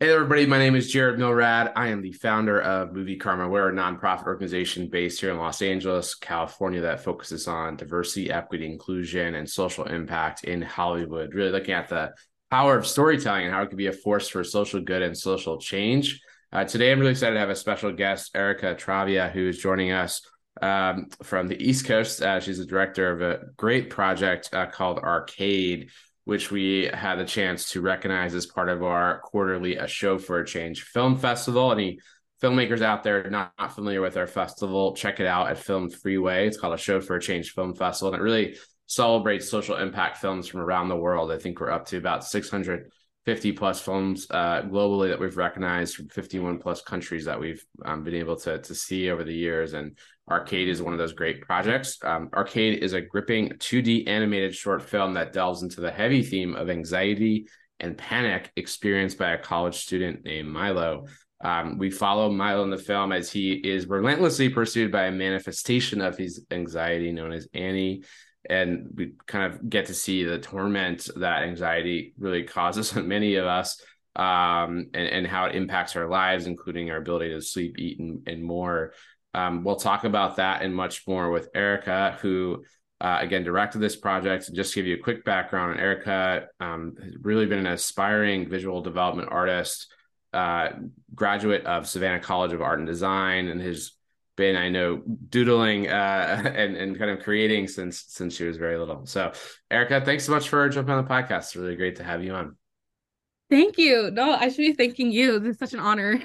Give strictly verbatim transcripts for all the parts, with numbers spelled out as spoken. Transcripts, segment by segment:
Hey everybody, my name is Jared Milrad. I am the founder of Movie Karma. We're a nonprofit organization based here in Los Angeles, California, that focuses on diversity, equity, inclusion, and social impact in Hollywood. Really looking at the power of storytelling and how it can be a force for social good and social change. Uh, today, I'm really excited to have a special guest, Erica Travia, who is joining us um, from the East Coast. Uh, she's the director of a great project uh, called Arcade, which we had the chance to recognize as part of our quarterly A Show for a Change Film Festival. Any filmmakers out there not, not familiar with our festival, check it out at Film Freeway. It's called A Show for a Change Film Festival, and it really celebrates social impact films from around the world. I think we're up to about six hundred fifty plus films uh, globally that we've recognized from fifty-one plus countries that we've um, been able to, to see over the years. And Arcade is one of those great projects. Um, Arcade is a gripping two D animated short film that delves into the heavy theme of anxiety and panic experienced by a college student named Milo. Um, we follow Milo in the film as he is relentlessly pursued by a manifestation of his anxiety known as Annie. And we kind of get to see the torment that anxiety really causes on many of us um, and, and how it impacts our lives, including our ability to sleep, eat, and, and more. Um, we'll talk about that and much more with Erica, who, uh, again, directed this project. Just to give you a quick background on Erica, um, has really been an aspiring visual development artist, uh, graduate of Savannah College of Art and Design, and has been, I know, doodling uh, and, and kind of creating since since she was very little. So, Erica, thanks so much for jumping on the podcast. It's really great to have you on. Thank you. No, I should be thanking you. This is such an honor.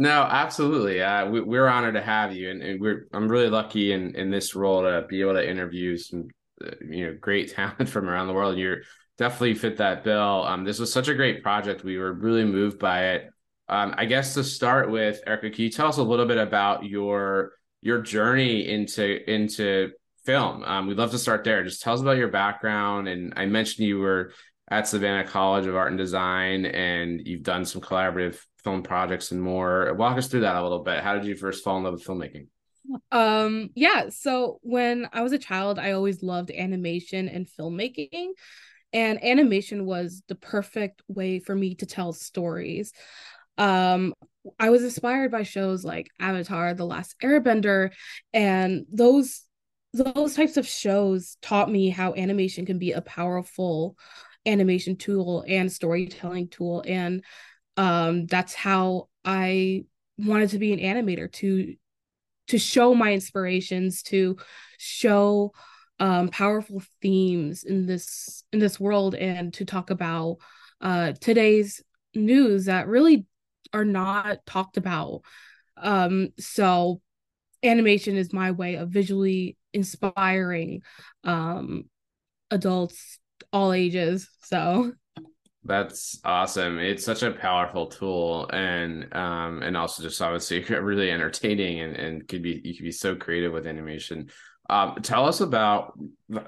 No, absolutely. Uh, we, we're honored to have you, and, and we're I'm really lucky in, in this role to be able to interview some uh, you know great talent from around the world. And you're definitely fit that bill. Um, this was such a great project. We were really moved by it. Um, I guess to start with, Erica, can you tell us a little bit about your your journey into into film? Um, we'd love to start there. Just tell us about your background. And I mentioned you were at Savannah College of Art and Design, and you've done some collaborative film projects and more. Walk us through that a little bit. How did you first fall in love with filmmaking? Um, yeah. So when I was a child, I always loved animation and filmmaking, and animation was the perfect way for me to tell stories. Um, I was inspired by shows like Avatar, The Last Airbender, and those those types of shows taught me how animation can be a powerful animation tool and storytelling tool. And um, that's how I wanted to be an animator, to to show my inspirations, to show um, powerful themes in this in this world, and to talk about uh, today's news that really are not talked about. Um, so animation is my way of visually inspiring um, adults all ages. So that's awesome. It's such a powerful tool, and um, and also just obviously really entertaining, and, and could be you could be so creative with animation. Um, tell us about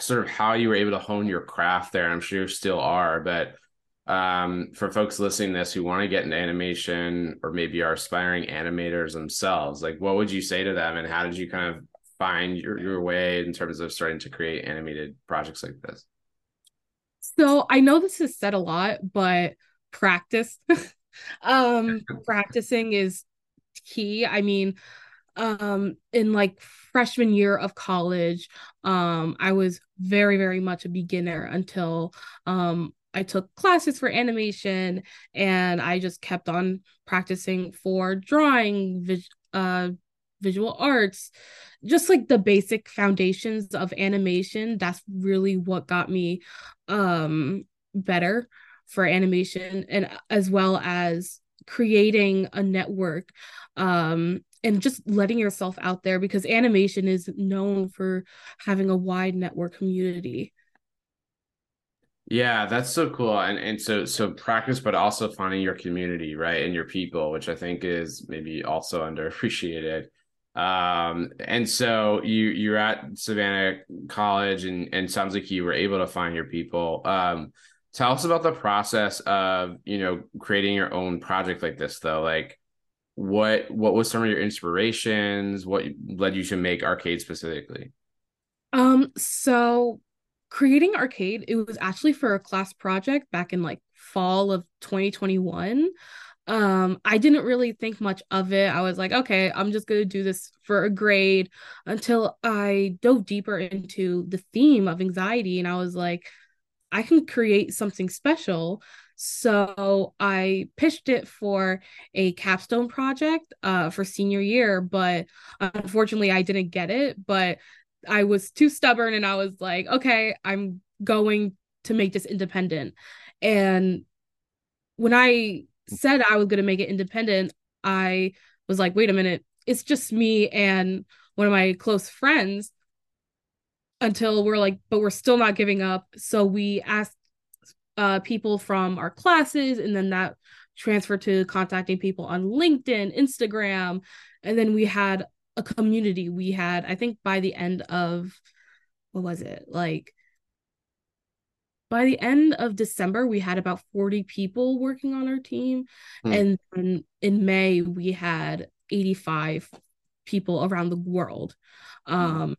sort of how you were able to hone your craft there. I'm sure you still are, but um for folks listening to this who want to get into animation or maybe are aspiring animators themselves, like what would you say to them, and how did you kind of find your, your way in terms of starting to create animated projects like this? So I know this is said a lot, but practice. um practicing is key. I mean, um in like freshman year of college, um I was very very much a beginner until um I took classes for animation, and I just kept on practicing for drawing, vis- uh, visual arts, just like the basic foundations of animation. That's really what got me um, better for animation, and as well as creating a network um, and just letting yourself out there, because animation is known for having a wide network community. Yeah, that's so cool. And and so so practice, but also finding your community, right? And your people, which I think is maybe also underappreciated. Um, and so you, you're at Savannah College, and, and sounds like you were able to find your people. Um, tell us about the process of, you know, creating your own project like this, though. Like what what was some of your inspirations? What led you to make Arcade specifically? Um, so Creating Arcade, it was actually for a class project back in like fall of twenty twenty-one. Um, I didn't really think much of it. I was like, okay, I'm just going to do this for a grade, until I dove deeper into the theme of anxiety. And I was like, I can create something special. So I pitched it for a capstone project uh, for senior year, but unfortunately I didn't get it, but I was too stubborn. And I was like, okay, I'm going to make this independent. And when I said I was going to make it independent, I was like, wait a minute, it's just me and one of my close friends, until we're like, but we're still not giving up. So we asked uh, people from our classes, and then that transferred to contacting people on LinkedIn, Instagram. And then we had a community. We had, I think by the end of, what was it? Like by the end of December, we had about forty people working on our team. Mm. And then in May, we had eighty-five people around the world. Um,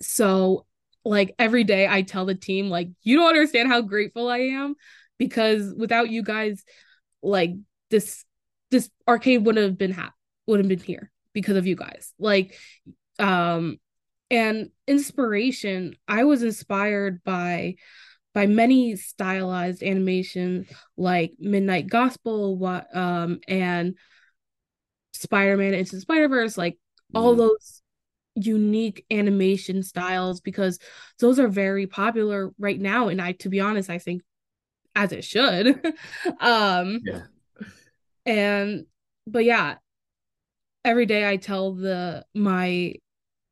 so like every day I tell the team, like, you don't understand how grateful I am, because without you guys, like this, this arcade wouldn't have been, ha- wouldn't have been here because of you guys. Like, um, and inspiration, I was inspired by by many stylized animations like Midnight Gospel um, and Spider-Man Into the Spider-Verse, like all mm. those unique animation styles, because those are very popular right now. And I, to be honest, I think as it should. um, yeah. And, but yeah, every day I tell the, my,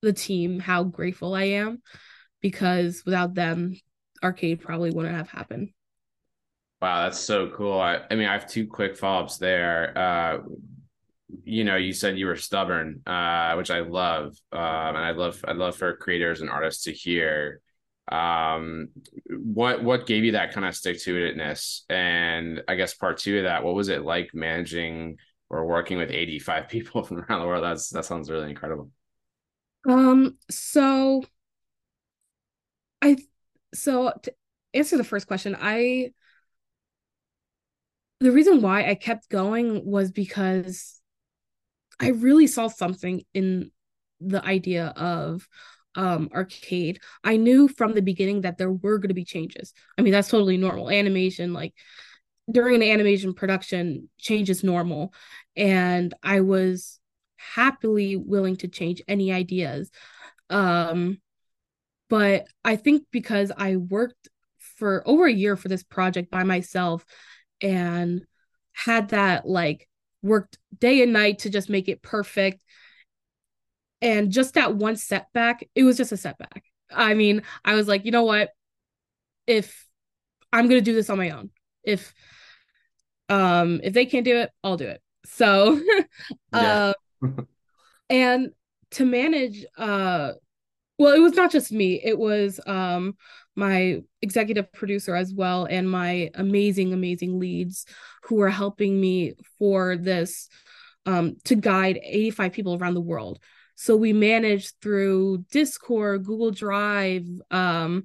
the team how grateful I am, because without them, Arcade probably wouldn't have happened. Wow, that's so cool. I, I mean, I have two quick follow-ups there. Uh, you know, you said you were stubborn, uh, which I love. Um, and I love, I love for creators and artists to hear. Um, what, what gave you that kind of stick-to-itiveness? And I guess part two of that, what was it like managing or working with eighty-five people from around the world? That's, that sounds really incredible. Um, so I, so to answer the first question, I, the reason why I kept going was because I really saw something in the idea of, um, Arcade. I knew from the beginning that there were going to be changes. I mean, that's totally normal. Animation, like during an animation production, change is normal. And I was happily willing to change any ideas, um but I think because I worked for over a year for this project by myself and had that, like, worked day and night to just make it perfect, and just that one setback, it was just a setback. I mean, I was like, you know what, if I'm gonna do this on my own, if um if they can't do it, I'll do it. So yeah. uh, and to manage, uh, well, it was not just me. It was um, my executive producer as well, and my amazing, amazing leads who were helping me for this, um, to guide eighty-five people around the world. So we managed through Discord, Google Drive, um,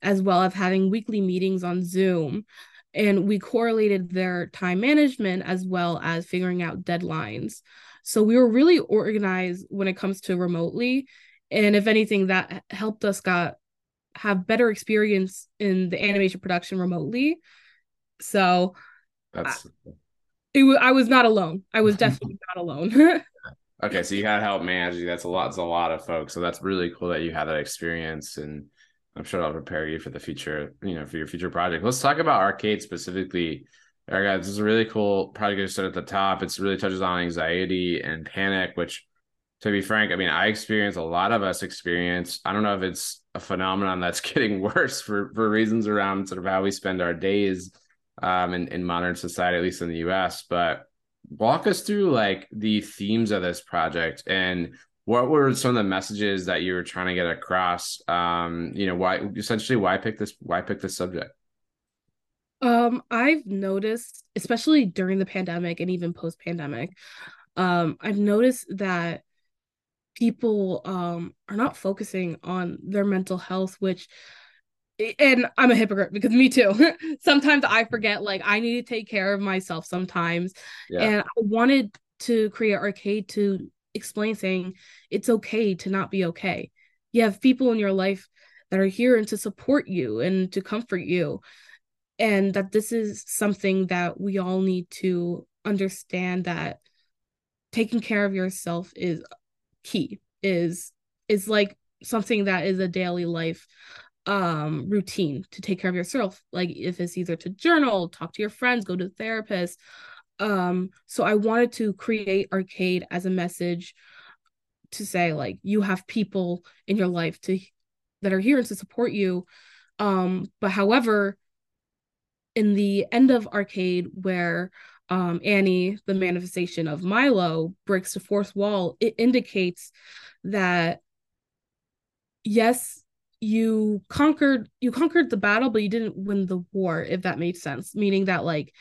as well as having weekly meetings on Zoom. And we correlated their time management as well as figuring out deadlines. So we were really organized when it comes to remotely. And if anything, that helped us got have better experience in the animation production remotely. So that's I, it, I was not alone. I was definitely not alone. Okay, so you had help managing. That's a lot. It's a lot of folks. So that's really cool that you had that experience, and I'm sure I'll prepare you for the future, you know, for your future project. Let's talk about Arcade specifically. Erica, this is a really cool project you said at the top. It really touches on anxiety and panic, which, to be frank, I mean, I experience, a lot of us experience. I don't know if it's a phenomenon that's getting worse for, for reasons around sort of how we spend our days um, in, in modern society, at least in the U S. But walk us through, like, the themes of this project, and what were some of the messages that you were trying to get across? Um, you know, why essentially why pick this? Why pick this subject? Um, I've noticed, especially during the pandemic and even post-pandemic, um, I've noticed that people um, are not focusing on their mental health, which and I'm a hypocrite because me too. Sometimes I forget, like, I need to take care of myself sometimes. Yeah. And I wanted to create Arcade to explain, saying it's okay to not be okay. You have people in your life that are here and to support you and to comfort you. And that this is something that we all need to understand, that taking care of yourself is key, is, is like something that is a daily life um routine to take care of yourself. Like, if it's either to journal, talk to your friends, go to therapists. Um so I wanted to create Arcade as a message to say, like, you have people in your life to that are here and to support you. Um but however, in the end of Arcade, where um Annie, the manifestation of Milo, breaks the fourth wall, it indicates that yes, you conquered you conquered the battle, but you didn't win the war, if that made sense. Meaning that, like,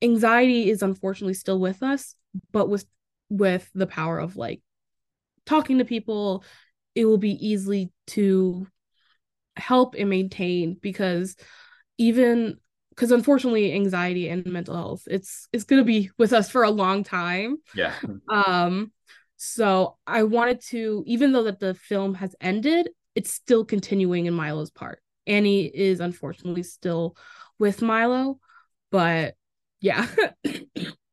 anxiety is unfortunately still with us, but with with the power of, like, talking to people, it will be easy to help and maintain, because even because unfortunately anxiety and mental health, it's it's gonna be with us for a long time. Yeah. Um so I wanted to, even though that the film has ended, it's still continuing in Milo's part. Annie is unfortunately still with Milo, but yeah.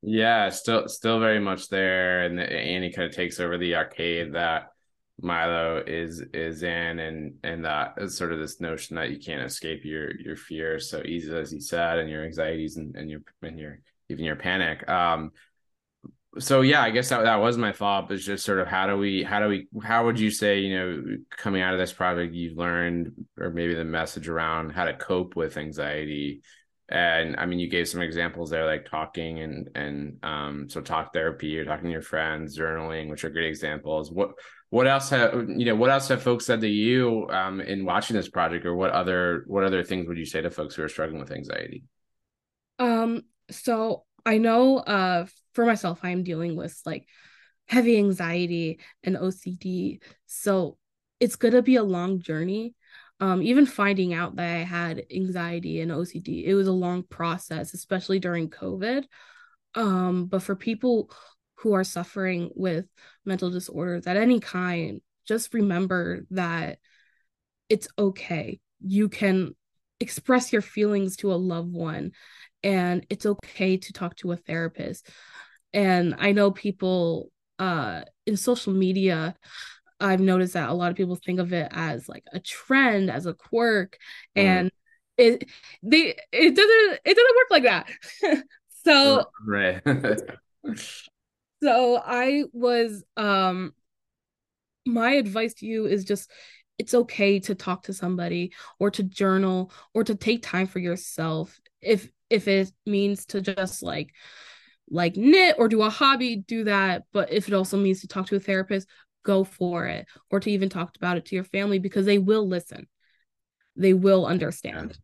Yeah, still still very much there. And Annie kind of takes over the arcade that Milo is is in, and and that is sort of this notion that you can't escape your your fear so easy, as he said, and your anxieties and, and your and your even your panic. Um So yeah, I guess that, that was my thought, is just sort of how do we, how do we, how would you say, you know, coming out of this project, you've learned, or maybe the message around how to cope with anxiety. And I mean, you gave some examples there, like talking and, and um, so talk therapy, or talking to your friends, journaling, which are great examples. What, what else have, you know, what else have folks said to you um, in watching this project, or what other, what other things would you say to folks who are struggling with anxiety? Um. So I know, uh, for myself, I am dealing with, like, heavy anxiety and O C D. So it's going to be a long journey. Um, even finding out that I had anxiety and O C D, it was a long process, especially during COVID. Um, but for people who are suffering with mental disorders at any kind, just remember that it's okay. You can express your feelings to a loved one, and it's okay to talk to a therapist. And I know people uh, in social media, I've noticed that a lot of people think of it as, like, a trend, as a quirk, mm. and it they it doesn't it doesn't work like that. So right. So I was um my advice to you is just, it's okay to talk to somebody, or to journal, or to take time for yourself. If if it means to just like like knit or do a hobby, do that. But if it also means to talk to a therapist, go for it, or to even talk about it to your family, because they will listen. They will understand.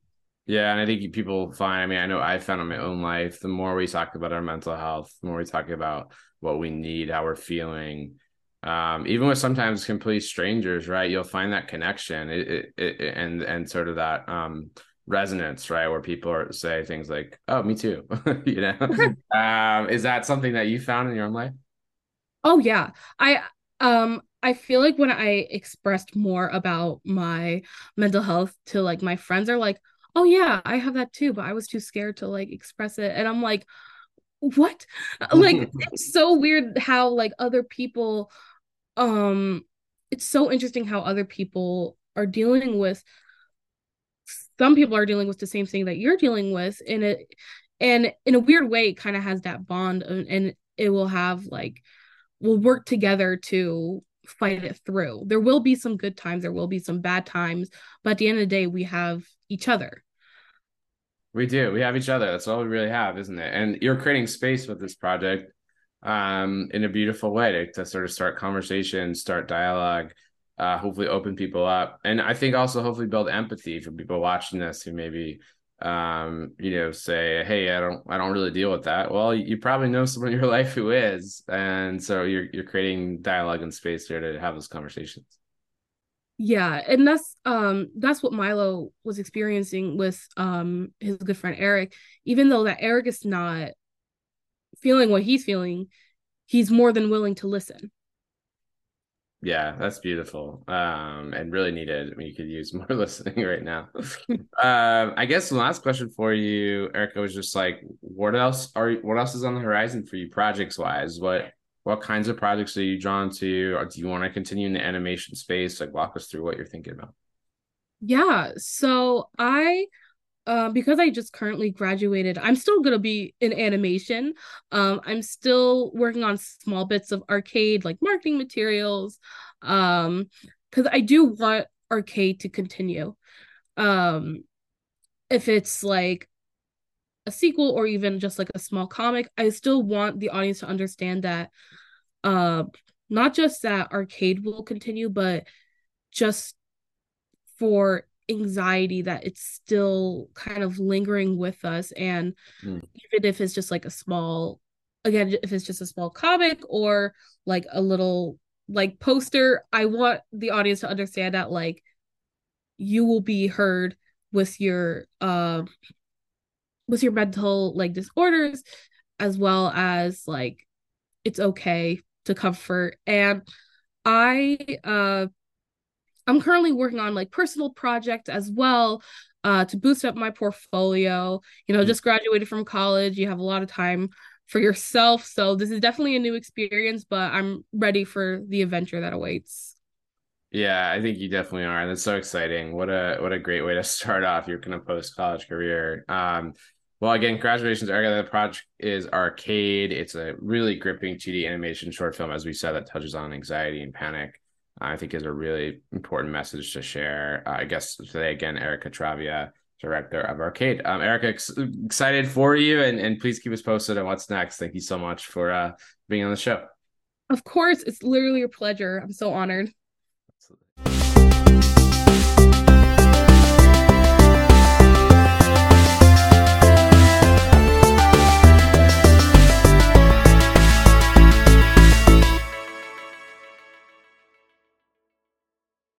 Yeah. And I think people find, I mean, I know I found in my own life, the more we talk about our mental health, the more we talk about what we need, how we're feeling, um, even with sometimes complete strangers, right? You'll find that connection it, it, it, and, and sort of that, um, resonance, right, where people are say things like, oh, me too. You know. Um is that something that you found in your own life? Oh yeah. I um I feel like when I expressed more about my mental health to, like, my friends, are like, oh yeah, I have that too, but I was too scared to, like, express it. And I'm like, what? Like, it's so weird how, like, other people um it's so interesting how other people are dealing with some people are dealing with the same thing that you're dealing with, and it, and in a weird way, it kind of has that bond, and, and it will have, like, we'll work together to fight it through. There will be some good times, there will be some bad times, but at the end of the day, we have each other. We do. We have each other. That's all we really have, isn't it? And you're creating space with this project um, in a beautiful way to, to sort of start conversation, start dialogue, Uh, hopefully open people up. And I think also hopefully build empathy for people watching this who maybe, um, you know, say, hey, I don't, I don't really deal with that. Well, you probably know someone in your life who is. And so you're, you're creating dialogue and space here to have those conversations. Yeah, and that's um that's what Milo was experiencing with um his good friend Eric. Even though that Eric is not feeling what he's feeling, he's more than willing to listen. Yeah, that's beautiful, um, and really needed. I mean, you could use more listening right now. um, I guess the last question for you, Erica, was just like, what else are what else is on the horizon for you, projects wise? What what kinds of projects are you drawn to? Or do you want to continue in the animation space? Like, walk us through what you're thinking about. Yeah, so I. Uh, because I just currently graduated, I'm still going to be in animation. Um, I'm still working on small bits of Arcade, like marketing materials, um, because I do want Arcade to continue. Um, if it's like a sequel or even just like a small comic, I still want the audience to understand that uh, not just that Arcade will continue, but just for anxiety that it's still kind of lingering with us. And mm. even if it's just like a small, again, if it's just a small comic or like a little like poster, I want the audience to understand that like you will be heard with your um uh, with your mental like disorders, as well as like it's okay to comfort. And I uh I'm currently working on like personal projects as well uh, to boost up my portfolio. You know, just graduated from college. You have a lot of time for yourself. So this is definitely a new experience, but I'm ready for the adventure that awaits. Yeah, I think you definitely are. And that's so exciting. What a what a great way to start off your kind of post-college career. Um, well, again, congratulations, Erica. The project is Arcade. It's a really gripping two D animation short film, as we said, that touches on anxiety and panic. I think is a really important message to share. Uh, I guess today, again, Erica Travia, director of Arcade. Um, Erica, ex- excited for you, and, and please keep us posted on what's next. Thank you so much for uh, being on the show. Of course, it's literally a pleasure. I'm so honored. Absolutely.